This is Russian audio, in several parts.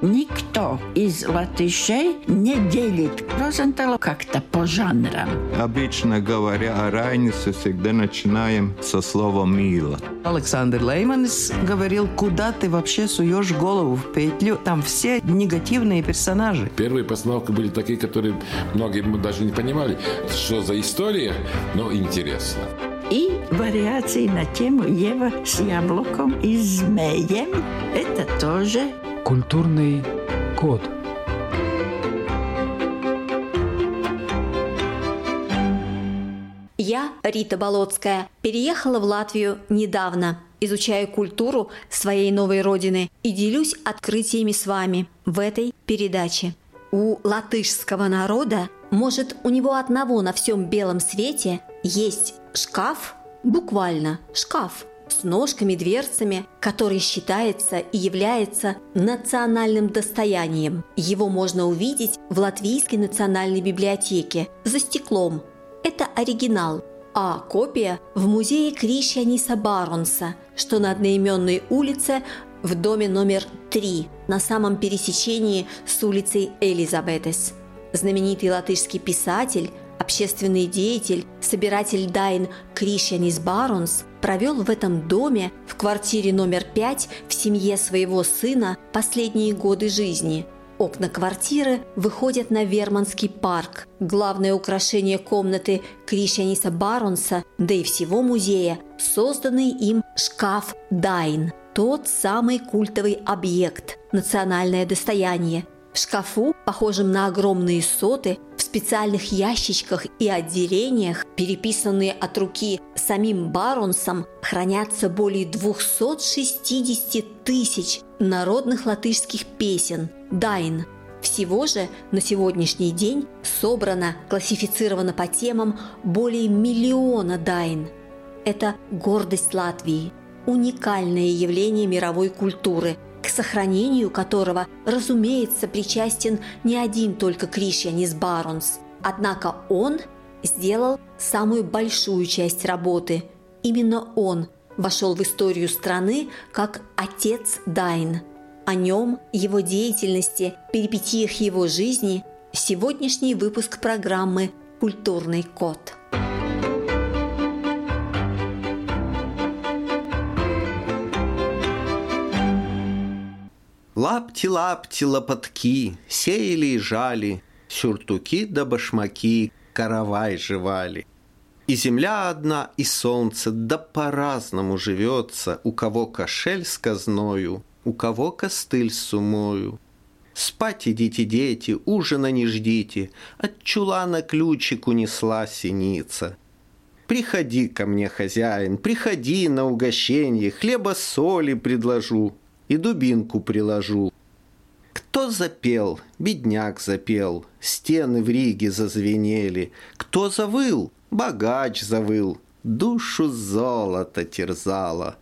Никто из латышей не делит Розенталу как-то по жанрам. Обычно говоря о Райнисе, всегда начинаем со слова «мило». Александр Лейманис говорил: «Куда ты вообще суешь голову в петлю? Там все негативные персонажи». Первые постановки были такие, которые многие даже не понимали, что за история, но интересно. И вариации на тему «Ева с яблоком и змеем» – это тоже «Культурный код». Я, Рита Болоцкая, переехала в Латвию недавно, изучаю культуру своей новой родины и делюсь открытиями с вами в этой передаче. У латышского народа, может, у него одного на всем белом свете, есть шкаф, буквально шкаф, с ножками, дверцами, который считается и является национальным достоянием. Его можно увидеть в Латвийской национальной библиотеке за стеклом. Это оригинал, а копия в музее Кришьяниса Баронса, что на одноименной улице в доме номер 3, на самом пересечении с улицей Элизабетес. Знаменитый латышский писатель, общественный деятель, собиратель дайн Кришьянис Баронс провел в этом доме, в квартире номер 5, в семье своего сына последние годы жизни. Окна квартиры выходят на Верманский парк. Главное украшение комнаты Кришьяниса Баронса, да и всего музея, созданный им шкаф дайн, тот самый культовый объект, национальное достояние. В шкафу, похожем на огромные соты, в специальных ящичках и отделениях, переписанные от руки самим Баронсом, хранятся более 260 тысяч народных латышских песен «дайн». Всего же на сегодняшний день собрано, классифицировано по темам более 1 000 000 дайн. Это гордость Латвии, уникальное явление мировой культуры, к сохранению которого, разумеется, причастен не один только Кришьянис Баронс. Однако он сделал самую большую часть работы. Именно он вошел в историю страны как отец дайн. О нем, его деятельности, перипетиях его жизни сегодняшний выпуск программы «Культурный код». Лапти-лапти, лопатки, сеяли и жали, сюртуки да башмаки, каравай жевали. И земля одна, и солнце, да по-разному живется, у кого кошель с казною, у кого костыль с сумою. Спать идите, дети, ужина не ждите, от чулана ключик унесла синица. Приходи ко мне, хозяин, приходи на угощенье, хлеба соли предложу и дубинку приложу. Кто запел, бедняк запел, стены в Риге зазвенели. Кто завыл, богач завыл, душу золото терзало.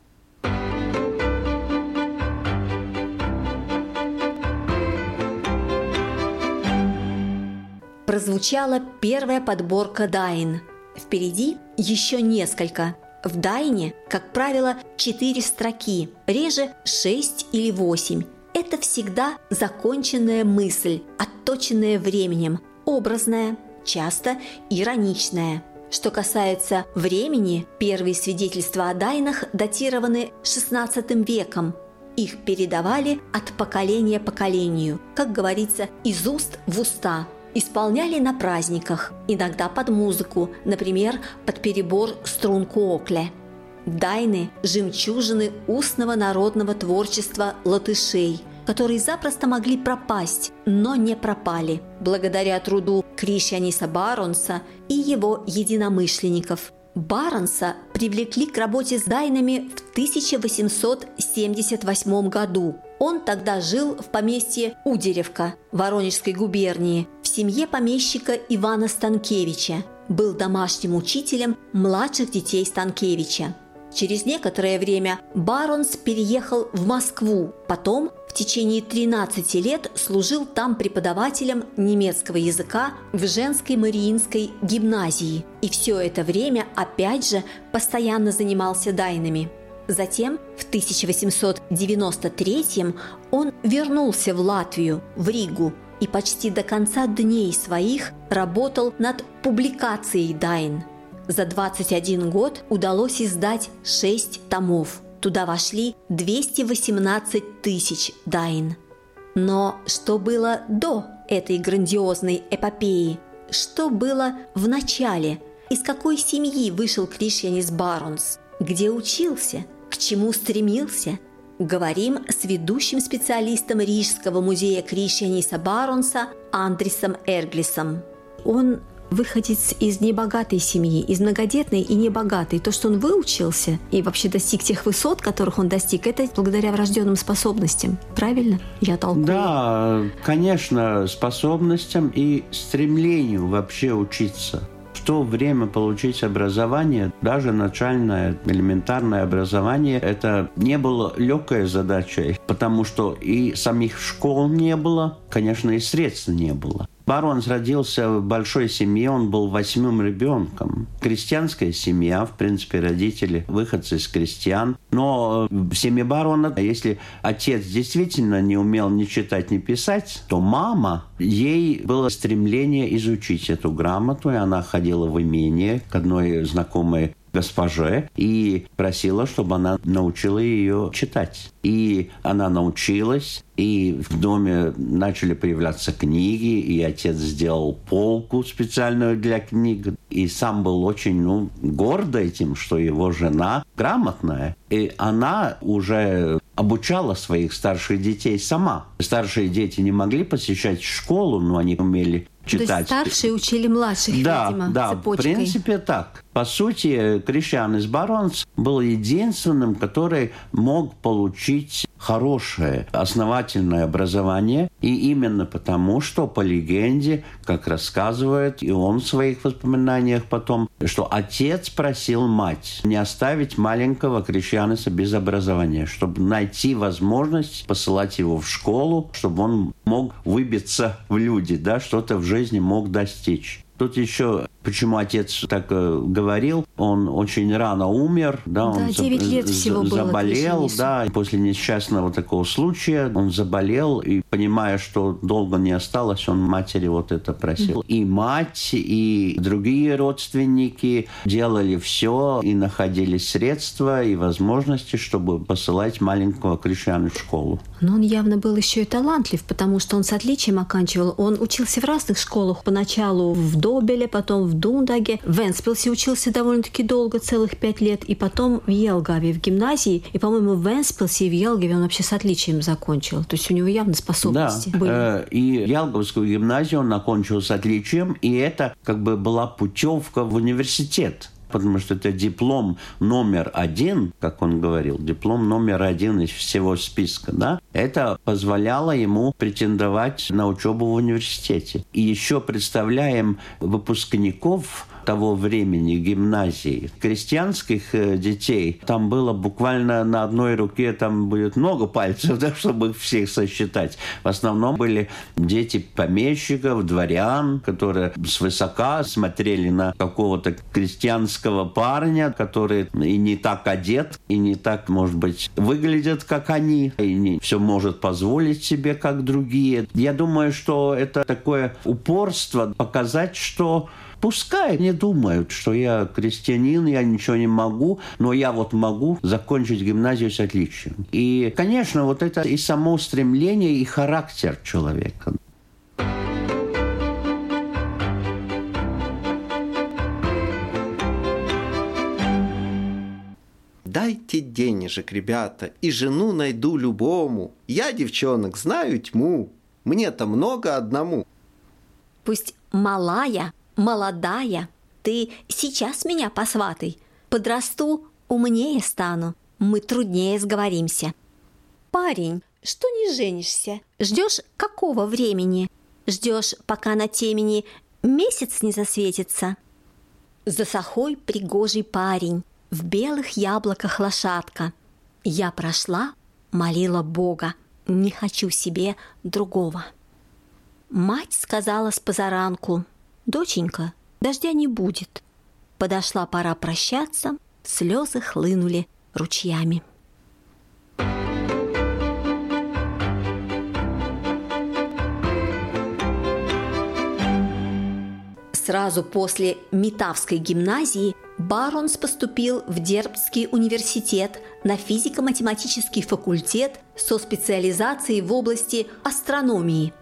Прозвучала первая подборка дайн. Впереди еще несколько. В дайне, как правило, 4 строки, реже 6 или 8. Это всегда законченная мысль, отточенная временем, образная, часто ироничная. Что касается времени, первые свидетельства о дайнах датированы XVI веком. Их передавали от поколения поколению, как говорится, из уст в уста. Исполняли на праздниках, иногда под музыку, например, под перебор струн куокле. Дайны – жемчужины устного народного творчества латышей, которые запросто могли пропасть, но не пропали, благодаря труду Кришьяниса Баронса и его единомышленников. Баронса привлекли к работе с дайнами в 1878 году. Он тогда жил в поместье Удеревка Воронежской губернии в семье помещика Ивана Станкевича, был домашним учителем младших детей Станкевича. Через некоторое время Баронс переехал в Москву, потом в течение 13 лет служил там преподавателем немецкого языка в женской Мариинской гимназии и все это время опять же постоянно занимался дайнами. Затем в 1893 он вернулся в Латвию, в Ригу, и почти до конца дней своих работал над публикацией «Дайн». За 21 год удалось издать 6 томов. Туда вошли 218 тысяч «Дайн». Но что было до этой грандиозной эпопеи? Что было в начале? Из какой семьи вышел Кришьянис Баронс? Где учился? К чему стремился? Говорим с ведущим специалистом Рижского музея Кришьяниса Баронса Андрисом Эрглисом. Он выходец из небогатой семьи, из многодетной и небогатой. То, что он выучился и вообще достиг тех высот, которых он достиг, это благодаря врожденным способностям. Правильно? Я толкую. Да, конечно, способностям и стремлению вообще учиться. В то время получить образование, даже начальное, элементарное образование, это не было легкой задачей, потому что и самих школ не было, конечно, и средств не было. Баронс родился в большой семье, он был 8-м ребенком. Крестьянская семья, в принципе, родители выходцы из крестьян. Но в семье барона, если отец действительно не умел ни читать, ни писать, то мама, ей было стремление изучить эту грамоту, и она ходила в имение к одной знакомой госпоже и просила, чтобы она научила ее читать. И она научилась, и в доме начали появляться книги, и отец сделал полку специальную для книг. И сам был очень горд этим, что его жена грамотная. И она уже обучала своих старших детей сама. Старшие дети не могли посещать школу, но они умели читать. То есть старшие учили младших, да, видимо, да, цепочкой. Да, в принципе так. По сути, Кришьянис Баронс был единственным, который мог получить хорошее основательное образование. И именно потому, что по легенде, как рассказывает и он в своих воспоминаниях потом, что отец просил мать не оставить маленького Кришьяниса без образования, чтобы найти возможность посылать его в школу, чтобы он мог выбиться в люди, да, что-то в жизни мог достичь. Тут еще, почему отец так говорил, он очень рано умер, да, он 9 лет всего заболел, было, да, после несчастного такого случая он заболел, и, понимая, что долго не осталось, он матери вот это просил. И мать, и другие родственники делали все, и находили средства и возможности, чтобы посылать маленького Кришьяна в школу. Но он явно был еще и талантлив, потому что он с отличием оканчивал. Он учился в разных школах, поначалу в Добеле, потом в Дундаге. В Венспилсе учился довольно-таки долго, целых 5 лет, и потом в Елгаве, в гимназии. И, по-моему, в Венспилсе и в Елгаве он вообще с отличием закончил. То есть у него явно способности были. И Елгавскую гимназию он окончил с отличием, и это как бы была путевка в университет. Потому что это диплом номер 1, как он говорил, диплом номер 1 из всего списка, да? Это позволяло ему претендовать на учебу в университете. И еще представляем выпускников того времени гимназии. Крестьянских детей там было буквально на одной руке, там будет много пальцев, да, чтобы их всех сосчитать. В основном были дети помещиков, дворян, которые свысока смотрели на какого-то крестьянского парня, который и не так одет, и не так, может быть, выглядит, как они, и не все может позволить себе, как другие. Я думаю, что это такое упорство показать, что пускай не думают, что я крестьянин, я ничего не могу, но я вот могу закончить гимназию с отличием. И, конечно, вот это и само стремление, и характер человека. Дайте денежек, ребята, и жену найду любому. Я, девчонок, знаю тьму. Мне-то много одному. Пусть малая, молодая, ты сейчас меня посватай. Подрасту, умнее стану. Мы труднее сговоримся. Парень, что не женишься? Ждешь какого времени? Ждешь, пока на темени месяц не засветится? Засохой пригожий парень, в белых яблоках лошадка. Я прошла, молила Бога, не хочу себе другого. Мать сказала с позаранку: «Доченька, дождя не будет». Подошла пора прощаться, слезы хлынули, ручьями. Сразу после Метавской гимназии Баронс поступил в Дербский университет на физико-математический факультет со специализацией в области астрономии.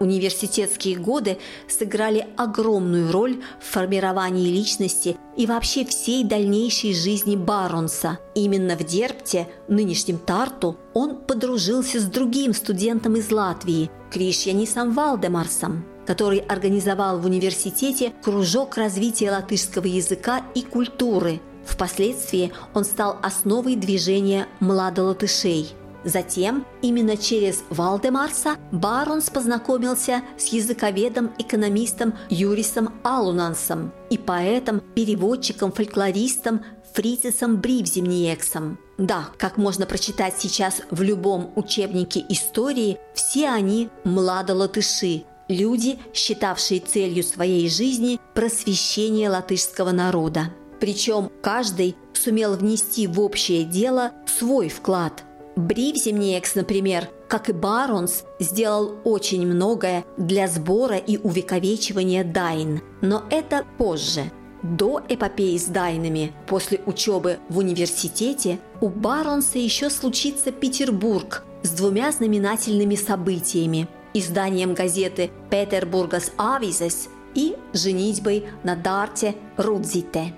Университетские годы сыграли огромную роль в формировании личности и вообще всей дальнейшей жизни Баронса. Именно в Дербте, нынешнем Тарту, он подружился с другим студентом из Латвии – Кришьянисом Валдемарсом, который организовал в университете кружок развития латышского языка и культуры. Впоследствии он стал основой движения младолатышей. Затем, именно через Валдемарса, Баронс познакомился с языковедом-экономистом Юрисом Алунансом и поэтом-переводчиком-фольклористом Фрицисом Бривземниексом. Да, как можно прочитать сейчас в любом учебнике истории, все они младолатыши. Люди, считавшие целью своей жизни просвещение латышского народа. Причем каждый сумел внести в общее дело свой вклад. Бривземниекс, например, как и Баронс, сделал очень многое для сбора и увековечивания дайн. Но это позже. До эпопеи с дайнами, после учебы в университете, у Баронса еще случится Петербург с двумя знаменательными событиями: изданием газеты «Петербургас Авизес» и женитьбой на Дарте Рудзите,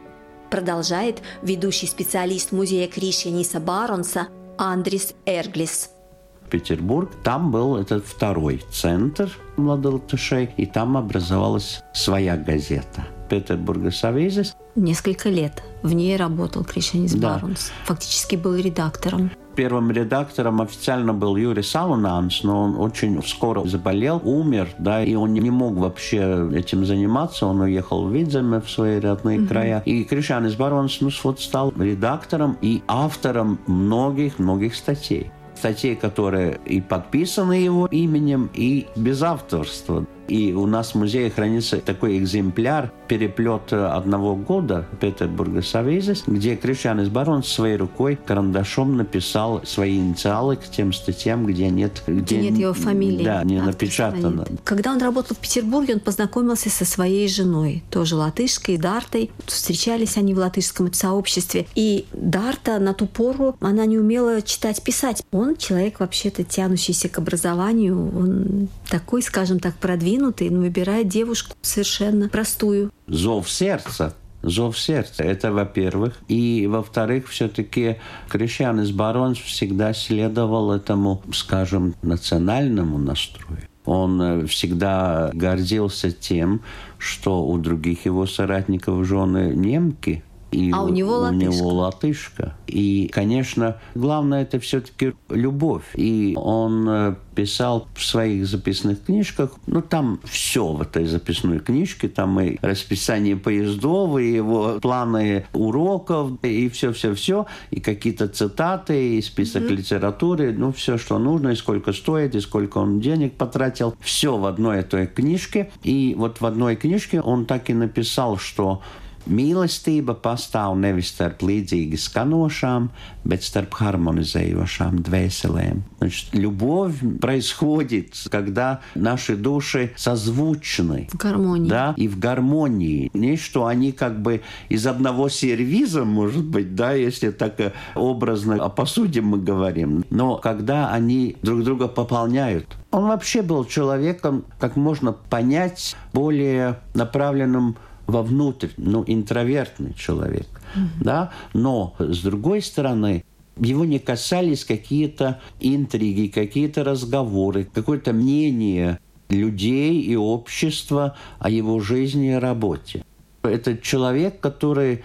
продолжает ведущий специалист музея Кришьяниса Баронса Андрис Эрглис. Петербург, там был этот второй центр младолатышей, и там образовалась своя газета «Петербургас Авизес». Несколько лет в ней работал Кришьянис Баронс, фактически был редактором. Первым редактором официально был Юрис Алунанс, но он очень скоро заболел, умер, да, и он не мог вообще этим заниматься. Он уехал в Видземе, в свои родные края. И Кришьянис Баронс стал редактором и автором многих статей. Статей, которые и подписаны его именем, и без авторства. И у нас в музее хранится такой экземпляр, переплет одного года «Петербургас Авизес», где Кришьянис Баронс своей рукой карандашом написал свои инициалы к тем статьям, где нет его фамилии. Да, не напечатано. Когда он работал в Петербурге, он познакомился со своей женой, тоже латышкой, Дартой. Встречались они в латышском сообществе. И Дарта на ту пору, она не умела читать, писать. Он человек, вообще-то, тянущийся к образованию. Он такой, скажем так, продвинутый, но выбирает девушку совершенно простую. Зов сердца. Это, во-первых. И, во-вторых, все-таки Кришьянис Баронс всегда следовал этому, скажем, национальному настрою. Он всегда гордился тем, что у других его соратников жены немки, и а у него латышка. И, конечно, главное – это все-таки любовь. И он писал в своих записных книжках, там все в этой записной книжке, там и расписание поездов, и его планы уроков, и все, и какие-то цитаты, и список литературы, все, что нужно, и сколько стоит, и сколько он денег потратил, все в одной этой книжке. И в одной книжке он так и написал, что mīlestība pastāv nevis starp līdzīgi skanošām, bet starp harmonizējošām dvēselēm. Значит, любовь происходит, когда наши души созвучны. В гармонии. Да, и в гармонии. Не, что они из одного сервиза, может быть, да, если так образно о посуде мы говорим, но когда они друг друга пополняют. Он вообще был человеком, как можно понять, более направленным вовнутрь, интровертный человек, да, но, с другой стороны, его не касались какие-то интриги, какие-то разговоры, какое-то мнение людей и общества о его жизни и работе. Это человек, который,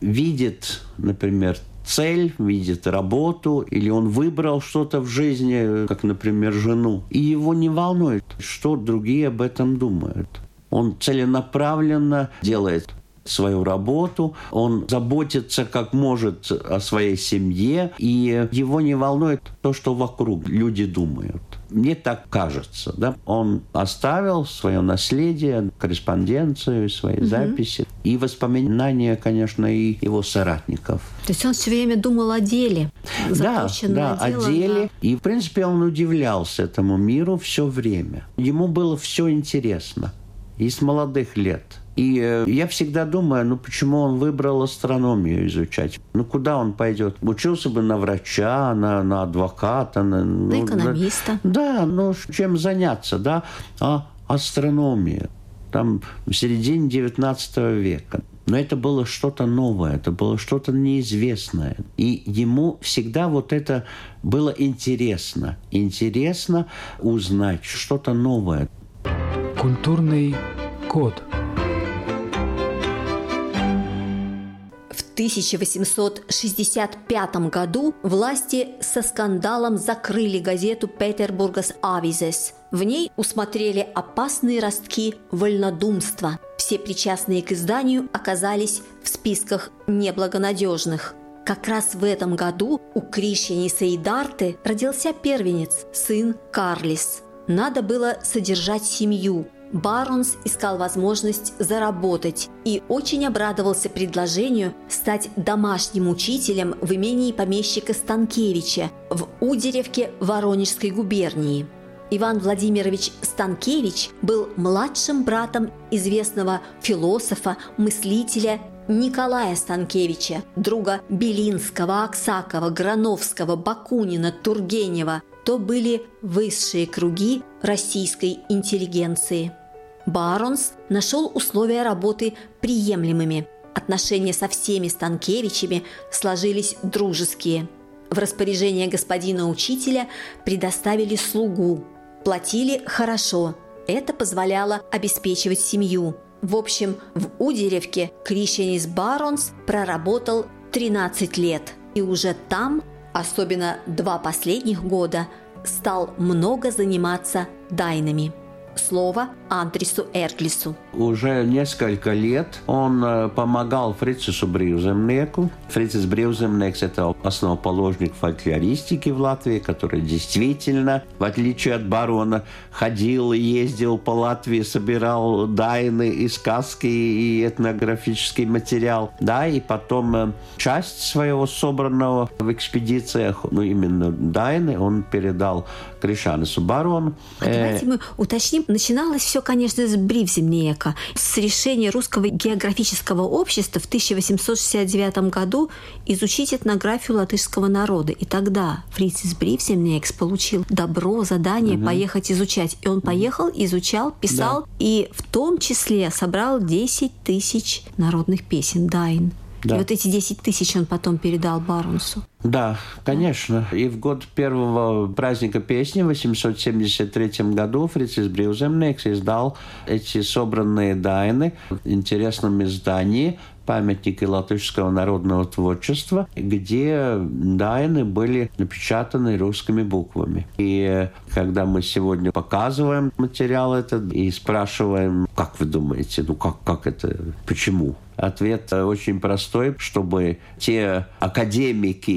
видит, например, цель, видит работу, или он выбрал что-то в жизни, как, например, жену, и его не волнует, что другие об этом думают. Он целенаправленно делает свою работу, он заботится как может о своей семье, и его не волнует то, что вокруг люди думают. Мне так кажется, да? Он оставил свое наследие, корреспонденцию, свои записи и воспоминания, конечно, и его соратников. То есть он все время думал о деле, о деле. И, в принципе, он удивлялся этому миру все время. Ему было все интересно, и с молодых лет. И я всегда думаю, почему он выбрал астрономию изучать? Куда он пойдет? Учился бы на врача, на адвоката, на экономиста. Чем заняться, да? А астрономия. Там в середине XIX века. Но это было что-то новое, это было что-то неизвестное. И ему всегда это было интересно. Интересно узнать что-то новое. Культурный код. 1865 году власти со скандалом закрыли газету «Петербургас Авизес». В ней усмотрели опасные ростки вольнодумства. Все причастные к изданию оказались в списках неблагонадежных. Как раз в этом году у Кришьяниса и Дарты родился первенец, сын Карлис. Надо было содержать семью. Баронс искал возможность заработать и очень обрадовался предложению стать домашним учителем в имении помещика Станкевича в Удеревке Воронежской губернии. Иван Владимирович Станкевич был младшим братом известного философа, мыслителя Николая Станкевича, друга Белинского, Аксакова, Грановского, Бакунина, Тургенева. То были высшие круги российской интеллигенции. Баронс нашел условия работы приемлемыми. Отношения со всеми Станкевичами сложились дружеские. В распоряжение господина учителя предоставили слугу. Платили хорошо. Это позволяло обеспечивать семью. В общем, в Удеревке Кришьянис Баронс проработал 13 лет. И уже там, особенно 2 последних года, стал много заниматься дайнами. Слово Андрису Эрглису. Уже несколько лет он помогал Фрицису Бривземниеку. Фрицис Бривземниекс – это основоположник фольклористики в Латвии, который действительно, в отличие от барона, ходил и ездил по Латвии, собирал дайны и сказки, и этнографический материал. Да, и потом часть своего собранного в экспедициях, именно дайны, он передал Кришьянису Баронсу. Давайте мы уточним. Начиналось все, конечно, с Бривземниека, с решения Русского географического общества в 1869 году изучить этнографию латышского народа. И тогда Фрицис Бривземниекс получил добро, задание поехать изучать. И он поехал, изучал, писал, и в том числе собрал 10 тысяч народных песен дайн. Да. И эти 10 тысяч он потом передал Баронсу. Да, конечно. И в год первого праздника песни, в 1873 году, Фрицис Бривземниекс издал эти собранные дайны в интересном издании «Памятники латышского народного творчества», где дайны были напечатаны русскими буквами. И когда мы сегодня показываем материал этот и спрашиваем, как вы думаете, как это, почему? Ответ очень простой, чтобы те академики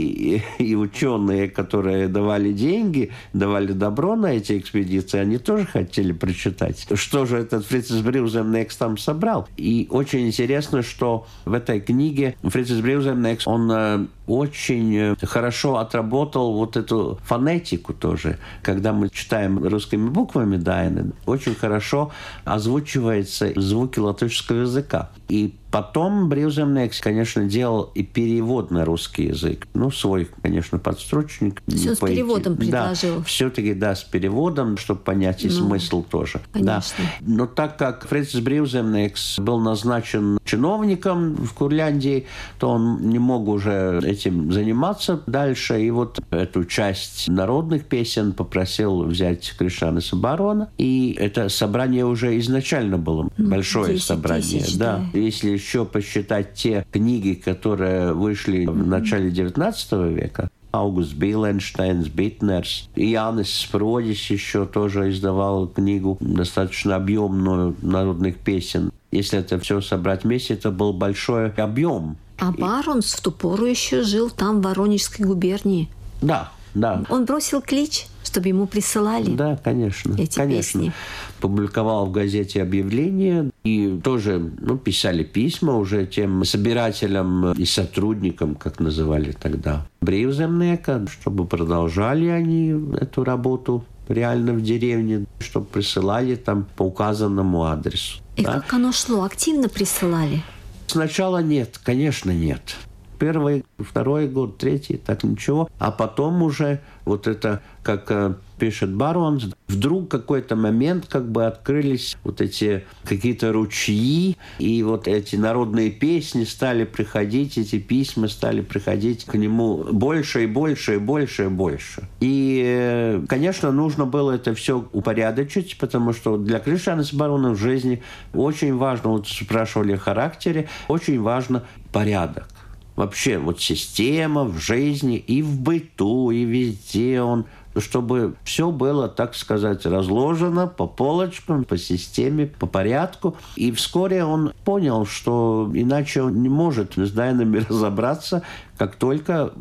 и ученые, которые давали деньги, давали добро на эти экспедиции, они тоже хотели прочитать, что же этот Фрицис Бривземниекс там собрал. И очень интересно, что в этой книге Фрицис Бривземниекс, он очень хорошо отработал эту фонетику тоже. Когда мы читаем русскими буквами дайны, очень хорошо озвучиваются звуки латышского языка. И потом Бривземниекс, конечно, делал и перевод на русский язык. Свой, конечно, подстрочник. То есть он с переводом предложил. Да, все-таки, с переводом, чтобы понять и смысл тоже. Конечно. Да. Но так как Фрицис Бривземниекс был назначен чиновником в Курляндии, то он не мог уже этим заниматься дальше. И эту часть народных песен попросил взять Кришьяниса Барона. И это собрание уже изначально было. Большое собрание. 10 000, да. Если еще посчитать те книги, которые вышли в начале XIX века, Аугуст Биленштейн, Битнерс. Янис Спроджис еще тоже издавал книгу, достаточно объемную, народных песен. Если это все собрать вместе, это был большой объем. А Баронс в ту пору еще жил там, в Воронежской губернии. Да, да. Он бросил клич, чтобы ему присылали. Да, конечно. Эти песни. Публиковал в газете объявления и тоже, писали письма уже тем собирателям и сотрудникам, как называли тогда, Бривземниека, чтобы продолжали они эту работу реально в деревне, чтобы присылали там по указанному адресу. И да? Как оно шло? Активно присылали? Сначала нет, конечно, нет. Первый, второй год, третий, так ничего. А потом уже, как пишет Баронс, вдруг в какой-то момент открылись эти какие-то ручьи, и эти народные песни стали приходить, эти письма стали приходить к нему больше и больше, и больше, и больше. И, конечно, нужно было это все упорядочить, потому что для Кришьяниса Баронса в жизни очень важно, спрашивали о характере, очень важно порядок. Вообще, система в жизни и в быту, и везде чтобы все было, так сказать, разложено по полочкам, по системе, по порядку. И вскоре он понял, что иначе он не может с дайнами разобраться, как только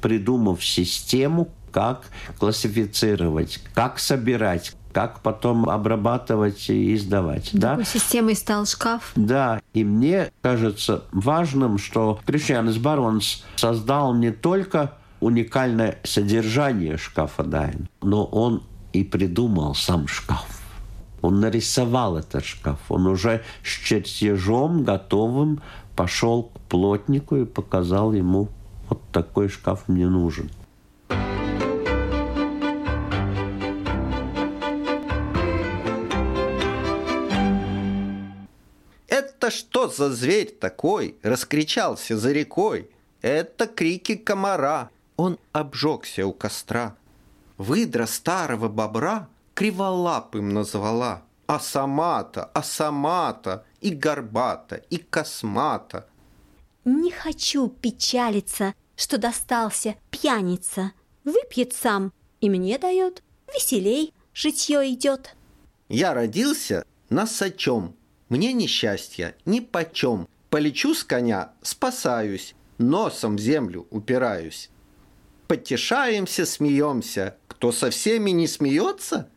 придумав систему, как классифицировать, как собирать, как потом обрабатывать и издавать. Да? Системой стал шкаф. Да, и мне кажется важным, что Кришьянис Баронс создал не только уникальное содержание шкафа дайн, но он и придумал сам шкаф. Он нарисовал этот шкаф. Он уже с чертежом готовым пошел к плотнику и показал ему: вот такой шкаф мне нужен. «Это что за зверь такой?» — раскричался за рекой. «Это крики комара!» Он обжегся у костра. Выдра старого бобра криволапым назвала. А сама-то, и горбата, и космата. «Не хочу печалиться, что достался пьяница. Выпьет сам и мне дает, веселей житье идет». «Я родился носачом, мне несчастья нипочем. Полечу с коня, спасаюсь, носом в землю упираюсь. Потешаемся, смеемся. Кто со всеми не смеется,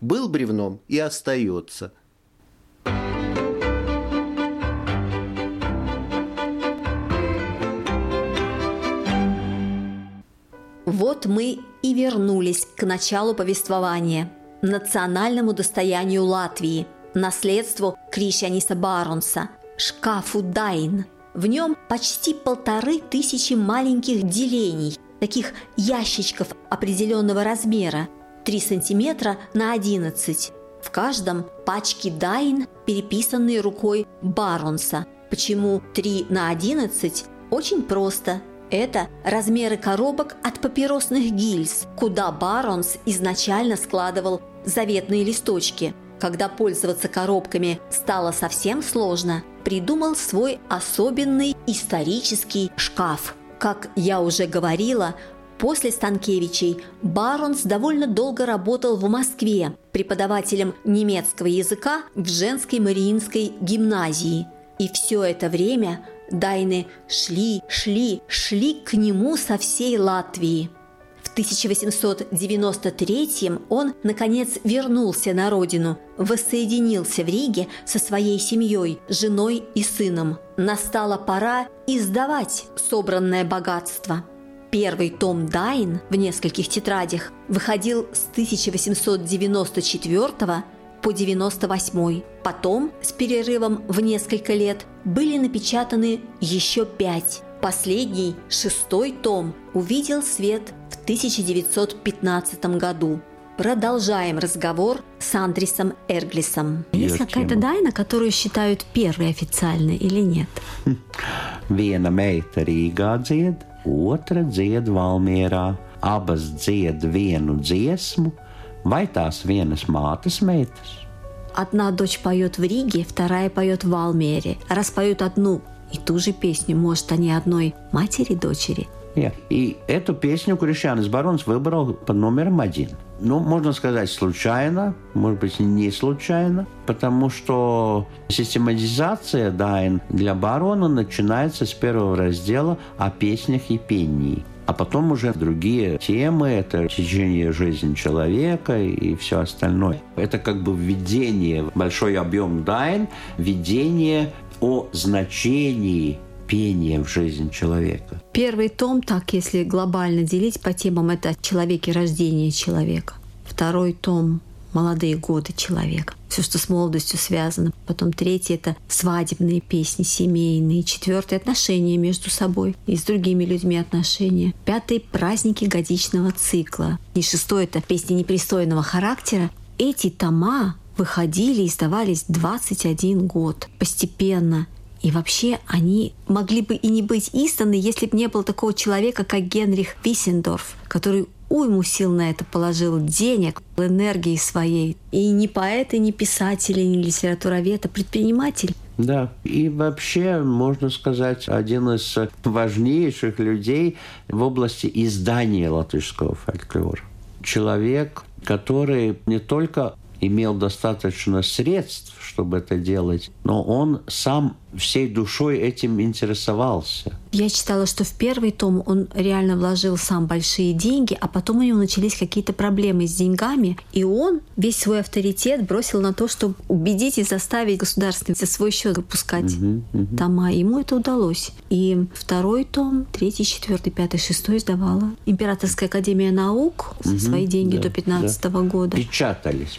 был бревном и остается». Вот мы и вернулись к началу повествования, национальному достоянию Латвии, наследству Кришьяниса Баронса, шкафу дайн. В нем почти 1500 маленьких делений, таких ящичков определенного размера, 3 сантиметра на 11. В каждом пачки дайн, переписанные рукой Баронса. Почему 3 на 11? Очень просто. Это размеры коробок от папиросных гильз, куда Баронс изначально складывал заветные листочки. Когда пользоваться коробками стало совсем сложно, придумал свой особенный исторический шкаф. Как я уже говорила, после Станкевичей Баронс довольно долго работал в Москве преподавателем немецкого языка в женской Мариинской гимназии. И все это время дайны шли к нему со всей Латвии. В 1893 он, наконец, вернулся на родину, воссоединился в Риге со своей семьей, женой и сыном. Настала пора издавать собранное богатство. Первый том «Дайн» в нескольких тетрадях выходил с 1894 по 98. Потом, с перерывом в несколько лет, были напечатаны еще 5. Последний, 6-й том, увидел свет в 1915 году. Продолжаем разговор с Андрисом Эрглисом. Есть какая-то дайна, которую считают первой официальной или нет? Viena meita Rīgā dzied, otra dzied Valmierā. Abas dzied vienu dziesmu, vai tās vienas mātes meitas? Одна дочь поет в Риге, вторая поет в Валмере. Раз поют одну и ту же песню, может, они одной матери, дочери? Нет. И эту песню Кришьянис Баронс выбрал под номером 1. Ну, можно сказать, случайно, может быть, не случайно, потому что систематизация дайн для барона начинается с первого раздела о песнях и пении. А потом уже другие темы, это течение жизни человека и все остальное. Это как бы введение, большой объем дайн, введение о значении пения в жизни человека. Первый том, так если глобально делить по темам, это о человеке, рождение человека. Второй том – молодые годы человека, все, что с молодостью связано. Потом третий – это свадебные песни, семейные. Четвертый – отношения между собой и с другими людьми отношения. Пятый – праздники годичного цикла. И шестой – это песни непристойного характера. Эти тома выходили и издавались 21 год постепенно. И вообще они могли бы и не быть изданы, если бы не было такого человека, как Генрих Висендорф, который уйму сил на это положил, денег, энергии своей. И не поэт, и не писатель, и не литературовед, а предприниматель. Да, и вообще, можно сказать, один из важнейших людей в области издания латышского фольклора. Человек, который не только имел достаточно средств, чтобы это делать, но он сам всей душой этим интересовался. Я читала, что в первый том он реально вложил сам большие деньги, а потом у него начались какие-то проблемы с деньгами, и он весь свой авторитет бросил на то, чтобы убедить и заставить государственных за свой счет выпускать тома. Ему это удалось. И второй том, 3, 4, 5, 6 издавала Императорская академия наук за свои деньги до 15 года. Печатались,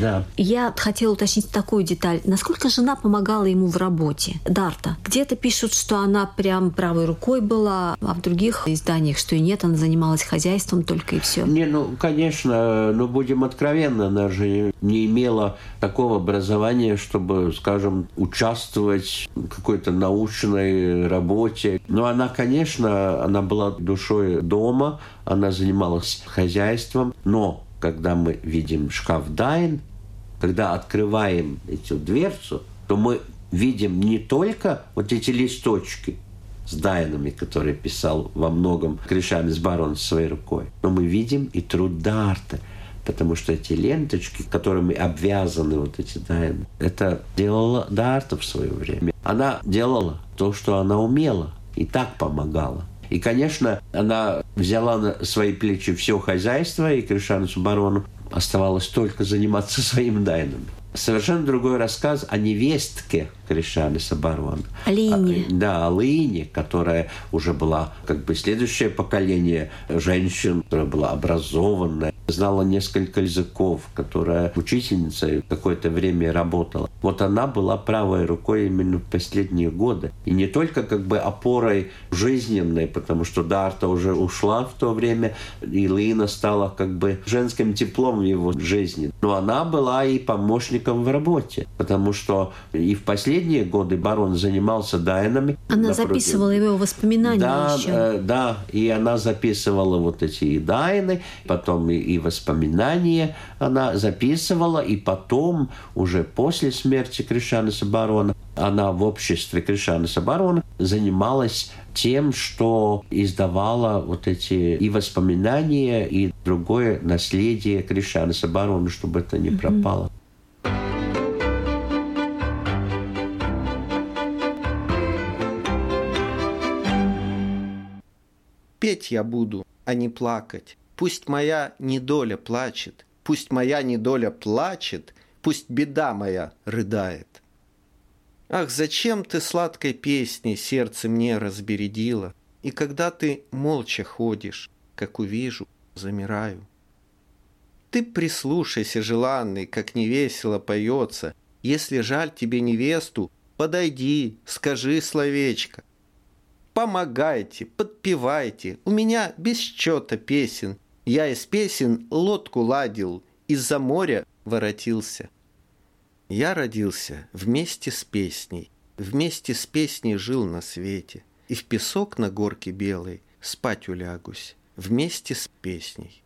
да. Я хотела уточнить такую деталь. Насколько жена помогала ему в работе? Дарта. Где-то пишут, что она прям правой рукой была, а в других изданиях, что и нет, она занималась хозяйством только и все. Не, ну, конечно, но будем откровенны, она же не имела такого образования, чтобы, скажем, участвовать в какой-то научной работе. Но она, конечно, она была душой дома, она занималась хозяйством, но когда мы видим шкаф дайн, когда открываем эту дверцу, то мы видим не только вот эти листочки с дайнами, которые писал во многом Кришьянис Баронс своей рукой, но мы видим и труд Дарта, потому что эти ленточки, которыми обвязаны вот эти дайны, это делала Дарта в свое время. Она делала то, что она умела, и так помогала. И, конечно, она взяла на свои плечи все хозяйство, и Кришьянису Барону оставалось только заниматься своим дайном. Совершенно другой рассказ о невестке Кришьяниса Барона. Алине. Да, Алине, которая уже была как бы следующее поколение женщин, которая была образованная, знала несколько языков, которая учительницей какое-то время работала. Вот она была правой рукой именно в последние годы. И не только как бы опорой жизненной, потому что Дарта уже ушла в то время, и Лина стала как бы женским теплом в его жизни. Но она была и помощником в работе, потому что и в последние годы барон занимался дайнами. Она записывала его воспоминания, да, еще. Да, и она записывала вот эти и дайны, потом и воспоминания она записывала, и потом уже после смерти Кришьяниса Барона она в обществе Кришьяниса Барона занималась тем, что издавала вот эти и воспоминания, и другое наследие Кришьяниса Барона, чтобы это не пропало. Петь я буду, а не плакать. Пусть моя недоля плачет, пусть моя недоля плачет, пусть беда моя рыдает. Ах, зачем ты сладкой песней сердце мне разбередила, и когда ты молча ходишь, как увижу, замираю. Ты прислушайся, желанный, как невесело поется, если жаль тебе невесту, подойди, скажи словечко. Помогайте, подпевайте, у меня без счета песен. Я из песен лодку ладил, из-за моря воротился. Я родился вместе с песней жил на свете. И в песок на горке белой спать улягусь, вместе с песней.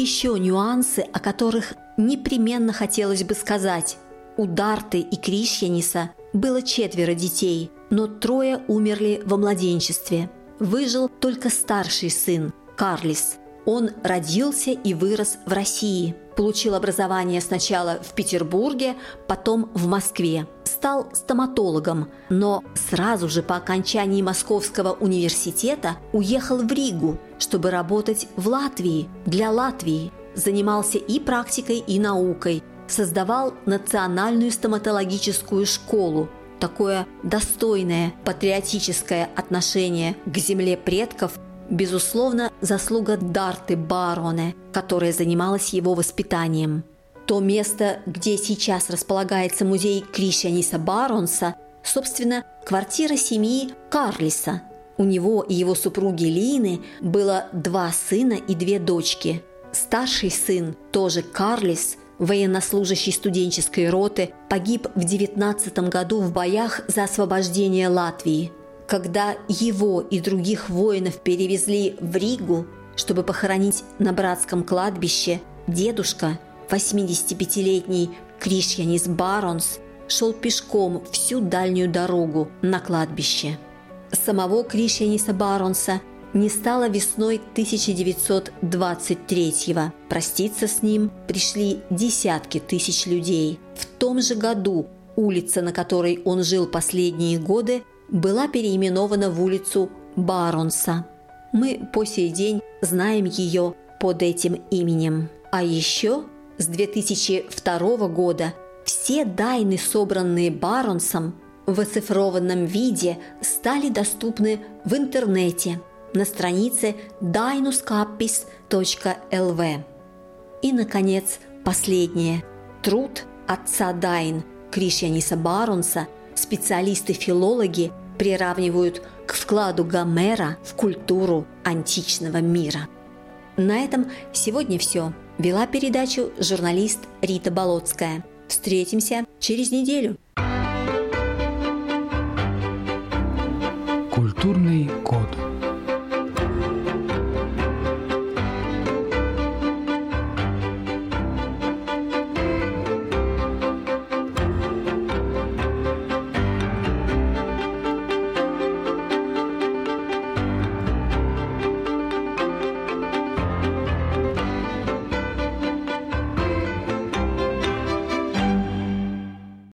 еще нюансы, о которых непременно хотелось бы сказать. У Дарты и Кришьяниса было 4 детей, но 3 умерли во младенчестве. Выжил только старший сын, Карлис. Он родился и вырос в России. Получил образование сначала в Петербурге, потом в Москве. Стал стоматологом, но сразу же по окончании Московского университета уехал в Ригу, чтобы работать в Латвии, для Латвии. Занимался и практикой, и наукой. Создавал национальную стоматологическую школу. Такое достойное патриотическое отношение к земле предков, безусловно, заслуга Дарты Бароне, которая занималась его воспитанием. То место, где сейчас располагается музей Кришьяниса Баронса, собственно, квартира семьи Карлиса. У него и его супруги Лины было 2 сына и 2 дочки. Старший сын, тоже Карлис, военнослужащий студенческой роты, погиб в 19-м году в боях за освобождение Латвии. Когда его и других воинов перевезли в Ригу, чтобы похоронить на братском кладбище, дедушка, 85-летний Кришьянис Баронс, шел пешком всю дальнюю дорогу на кладбище. Самого Кришьяниса Баронса не стало весной 1923-го. Проститься с ним пришли десятки тысяч людей. В том же году улица, на которой он жил последние годы, была переименована в улицу Баронса. Мы по сей день знаем ее под этим именем. А еще с 2002 года все дайны, собранные Баронсом, в оцифрованном виде стали доступны в интернете на странице www.dainuscapis.lv. И, наконец, последнее. Труд отца дайн Кришьяниса Баронса специалисты-филологи приравнивают к вкладу Гомера в культуру античного мира. На этом сегодня все. Вела передачу журналист Рита Болоцкая. Встретимся через неделю. Культурный код.